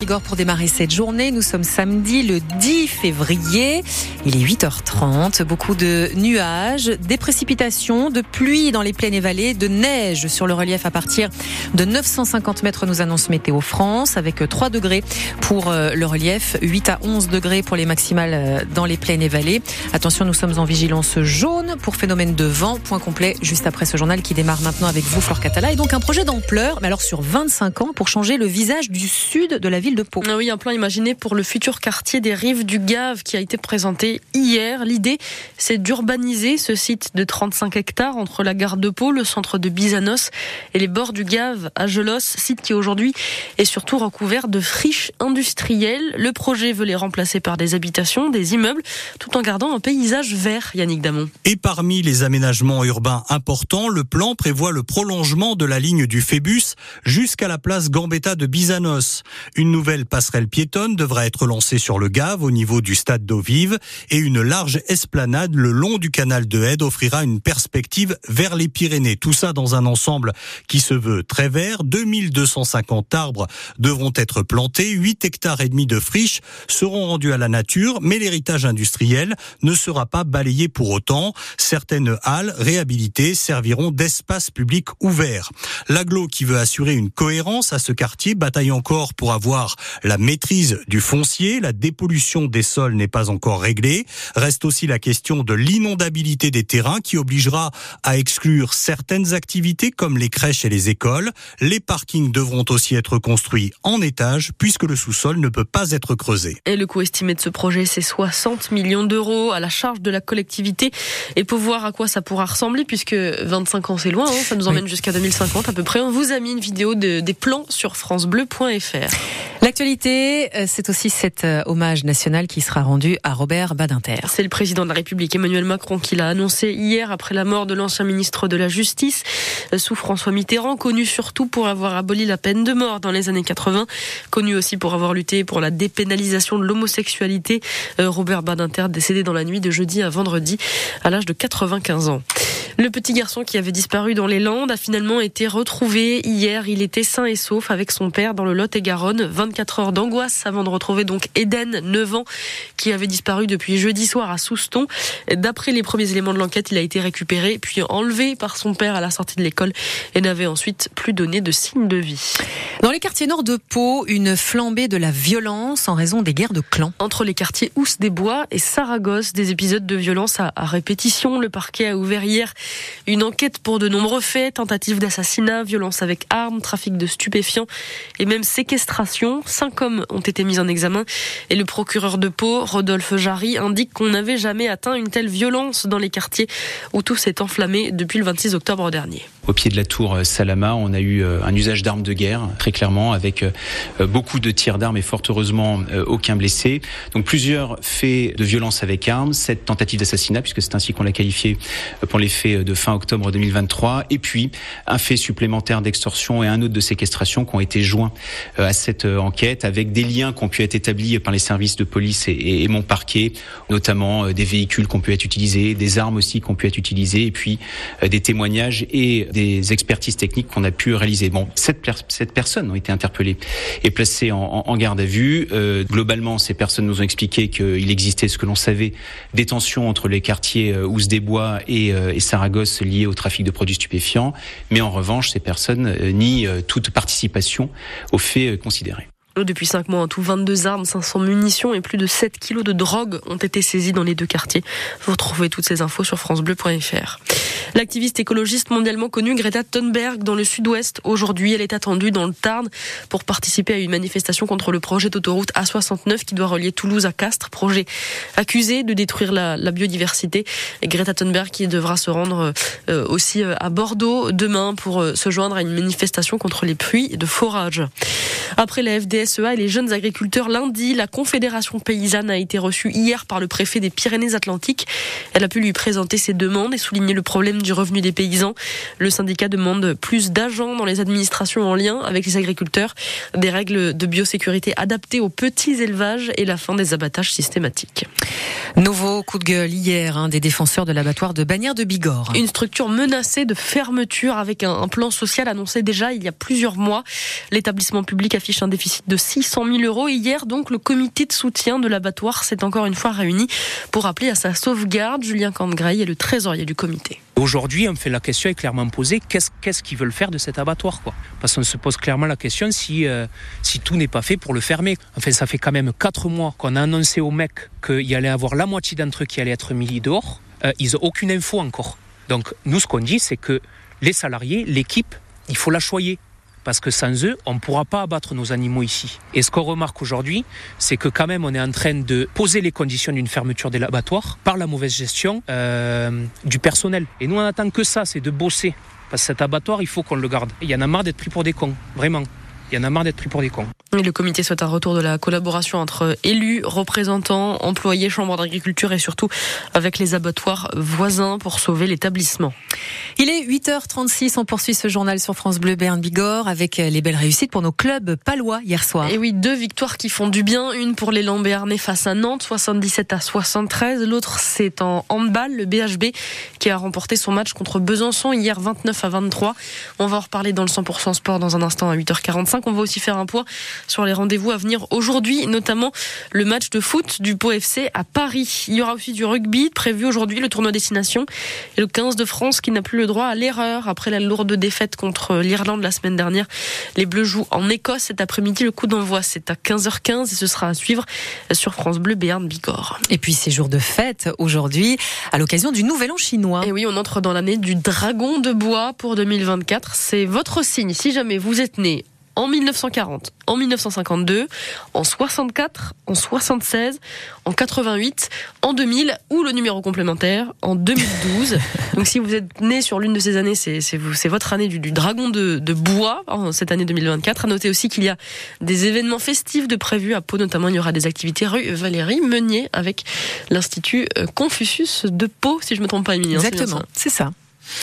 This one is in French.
Bigorre pour démarrer cette journée, nous sommes samedi le 10 février, il est 8h30, beaucoup de nuages, des précipitations, de pluie dans les plaines et vallées, de neige sur le relief à partir de 950 mètres nous annonce Météo France, avec 3 degrés pour le relief, 8 à 11 degrés pour les maximales dans les plaines et vallées. Attention, nous sommes en vigilance jaune pour phénomène de vent, point complet juste après ce journal qui démarre maintenant avec vous Flor Catala, et donc un projet d'ampleur, mais alors sur 25 ans pour changer le visage du sud de la ville de Pau. Ah oui, un plan imaginé pour le futur quartier des rives du Gave qui a été présenté hier. L'idée, c'est d'urbaniser ce site de 35 hectares entre la gare de Pau, le centre de Bizanos et les bords du Gave à Gelos, site qui aujourd'hui est surtout recouvert de friches industrielles. Le projet veut les remplacer par des habitations, des immeubles, tout en gardant un paysage vert, Yannick Damon. Et parmi les aménagements urbains importants, le plan prévoit le prolongement de la ligne du Phébus jusqu'à la place Gambetta de Bizanos. Une nouvelle passerelle piétonne devra être lancée sur le Gave au niveau du stade d'eau vive et une large esplanade le long du canal de Heïd offrira une perspective vers les Pyrénées. Tout ça dans un ensemble qui se veut très vert. 2250 arbres devront être plantés, 8 hectares et demi de friches seront rendus à la nature, mais l'héritage industriel ne sera pas balayé pour autant. Certaines halles réhabilitées serviront d'espace public ouvert. L'agglo qui veut assurer une cohérence à ce quartier bataille encore pour avoir la maîtrise du foncier, la dépollution des sols n'est pas encore réglée. Reste aussi la question de l'inondabilité des terrains qui obligera à exclure certaines activités comme les crèches et les écoles. Les parkings devront aussi être construits en étage puisque le sous-sol ne peut pas être creusé. Et le coût estimé de ce projet, c'est 60 millions d'euros à la charge de la collectivité. Et pour voir à quoi ça pourra ressembler, puisque 25 ans c'est loin, ça nous emmène jusqu'à 2050 à peu près. On vous a mis une vidéo des plans sur francebleu.fr. L'actualité, c'est aussi cet hommage national qui sera rendu à Robert Badinter. C'est le président de la République, Emmanuel Macron, qui l'a annoncé hier après la mort de l'ancien ministre de la Justice, sous François Mitterrand, connu surtout pour avoir aboli la peine de mort dans les années 80, connu aussi pour avoir lutté pour la dépénalisation de l'homosexualité. Robert Badinter, décédé dans la nuit de jeudi à vendredi, à l'âge de 95 ans. Le petit garçon qui avait disparu dans les Landes a finalement été retrouvé hier. Il était sain et sauf avec son père dans le Lot-et-Garonne. 24 heures d'angoisse avant de retrouver donc Eden, 9 ans, qui avait disparu depuis jeudi soir à Souston. D'après les premiers éléments de l'enquête, il a été récupéré puis enlevé par son père à la sortie de l'école et n'avait ensuite plus donné de signe de vie. Dans les quartiers nord de Pau, une flambée de la violence en raison des guerres de clans. Entre les quartiers Ousse-des-Bois et Saragosse, des épisodes de violence à répétition. Le parquet a ouvert hier une enquête pour de nombreux faits, tentatives d'assassinat, violences avec armes, trafic de stupéfiants et même séquestration. 5 hommes ont été mis en examen et le procureur de Pau, Rodolphe Jarry, indique qu'on n'avait jamais atteint une telle violence dans les quartiers où tout s'est enflammé depuis le 26 octobre dernier. Au pied de la tour Salama, on a eu un usage d'armes de guerre, très clairement, avec beaucoup de tirs d'armes et fort heureusement aucun blessé. Donc plusieurs faits de violence avec armes, 7 tentatives d'assassinat, puisque c'est ainsi qu'on l'a qualifié pour les faits de fin octobre 2023, et puis un fait supplémentaire d'extorsion et un autre de séquestration qui ont été joints à cette enquête, avec des liens qui ont pu être établis par les services de police et mon parquet, notamment des véhicules qui ont pu être utilisés, des armes aussi qui ont pu être utilisées, et puis des témoignages et des expertises techniques qu'on a pu réaliser. Bon, 7 personnes ont été interpellées et placées en garde à vue. Globalement, ces personnes nous ont expliqué qu'il existait, ce que l'on savait, des tensions entre les quartiers Ousse-des-Bois et Saragosse liées au trafic de produits stupéfiants, mais en revanche, ces personnes nient toute participation aux faits considérés. Depuis 5 mois, en tout, 22 armes, 500 munitions et plus de 7 kilos de drogue ont été saisis dans les 2 quartiers. Vous retrouvez toutes ces infos sur francebleu.fr. L'activiste écologiste mondialement connue Greta Thunberg dans le sud-ouest. Aujourd'hui, elle est attendue dans le Tarn pour participer à une manifestation contre le projet d'autoroute A69 qui doit relier Toulouse à Castres. Projet accusé de détruire la biodiversité. Et Greta Thunberg qui devra se rendre aussi à Bordeaux demain pour se joindre à une manifestation contre les pluies de forage. Après la FDSEA et les jeunes agriculteurs lundi, la Confédération paysanne a été reçue hier par le préfet des Pyrénées-Atlantiques. Elle a pu lui présenter ses demandes et souligner le problème du revenu des paysans. Le syndicat demande plus d'agents dans les administrations en lien avec les agriculteurs, des règles de biosécurité adaptées aux petits élevages et la fin des abattages systématiques. Nouveau coup de gueule hier des défenseurs de l'abattoir de Bagnères-de-Bigorre. Une structure menacée de fermeture avec un plan social annoncé déjà il y a plusieurs mois. L'établissement public affiche un déficit de 600 000 euros. Hier, donc, le comité de soutien de l'abattoir s'est encore une fois réuni pour appeler à sa sauvegarde. Julien Cangreil est le trésorier du comité. Aujourd'hui, on fait la question est clairement posée, qu'est-ce qu'ils veulent faire de cet abattoir, quoi ? Parce qu'on se pose clairement la question si tout n'est pas fait pour le fermer. Enfin, ça fait quand même 4 mois qu'on a annoncé aux mecs qu'il y allait avoir la moitié d'entre eux qui allaient être mis dehors. Ils n'ont aucune info encore. Donc, nous, ce qu'on dit, c'est que les salariés, l'équipe, il faut la choyer. Parce que sans eux, on ne pourra pas abattre nos animaux ici. Et ce qu'on remarque aujourd'hui, c'est que quand même, on est en train de poser les conditions d'une fermeture des abattoirs par la mauvaise gestion du personnel. Et nous, on n'attend que ça, c'est de bosser. Parce que cet abattoir, il faut qu'on le garde. Il y en a marre d'être pris pour des cons, vraiment. Il y en a marre d'être pris pour des cons. Et le comité souhaite un retour de la collaboration entre élus, représentants, employés, chambres d'agriculture et surtout avec les abattoirs voisins pour sauver l'établissement. Il est 8h36, on poursuit ce journal sur France Bleu Béarn Bigorre avec les belles réussites pour nos clubs palois hier soir. Et oui, 2 victoires qui font du bien, une pour les Lambéarnais face à Nantes, 77-73, l'autre c'est en handball, le BHB qui a remporté son match contre Besançon hier 29-23. On va en reparler dans le 100% sport dans un instant à 8h45, on va aussi faire un point sur les rendez-vous à venir aujourd'hui, notamment le match de foot du Pau FC à Paris. Il y aura aussi du rugby prévu aujourd'hui, le tournoi destination et le 15 de France qui n'a plus le droit à l'erreur après la lourde défaite contre l'Irlande la semaine dernière. Les Bleus jouent en Écosse cet après-midi, le coup d'envoi c'est à 15h15 et ce sera à suivre sur France Bleu Béarn Bigorre. Et puis ces jours de fête aujourd'hui à l'occasion du Nouvel An chinois. Et oui, on entre dans l'année du dragon de bois pour 2024, c'est votre signe si jamais vous êtes né en 1940, en 1952, en 64, en 76, en 88, en 2000 ou le numéro complémentaire en 2012. Donc si vous êtes né sur l'une de ces années, c'est votre année du dragon de bois, cette année 2024. À noter aussi qu'il y a des événements festifs de prévus à Pau, notamment il y aura des activités rue Valérie Meunier avec l'Institut Confucius de Pau, si je ne me trompe pas, Émilie. Exactement, c'est ça.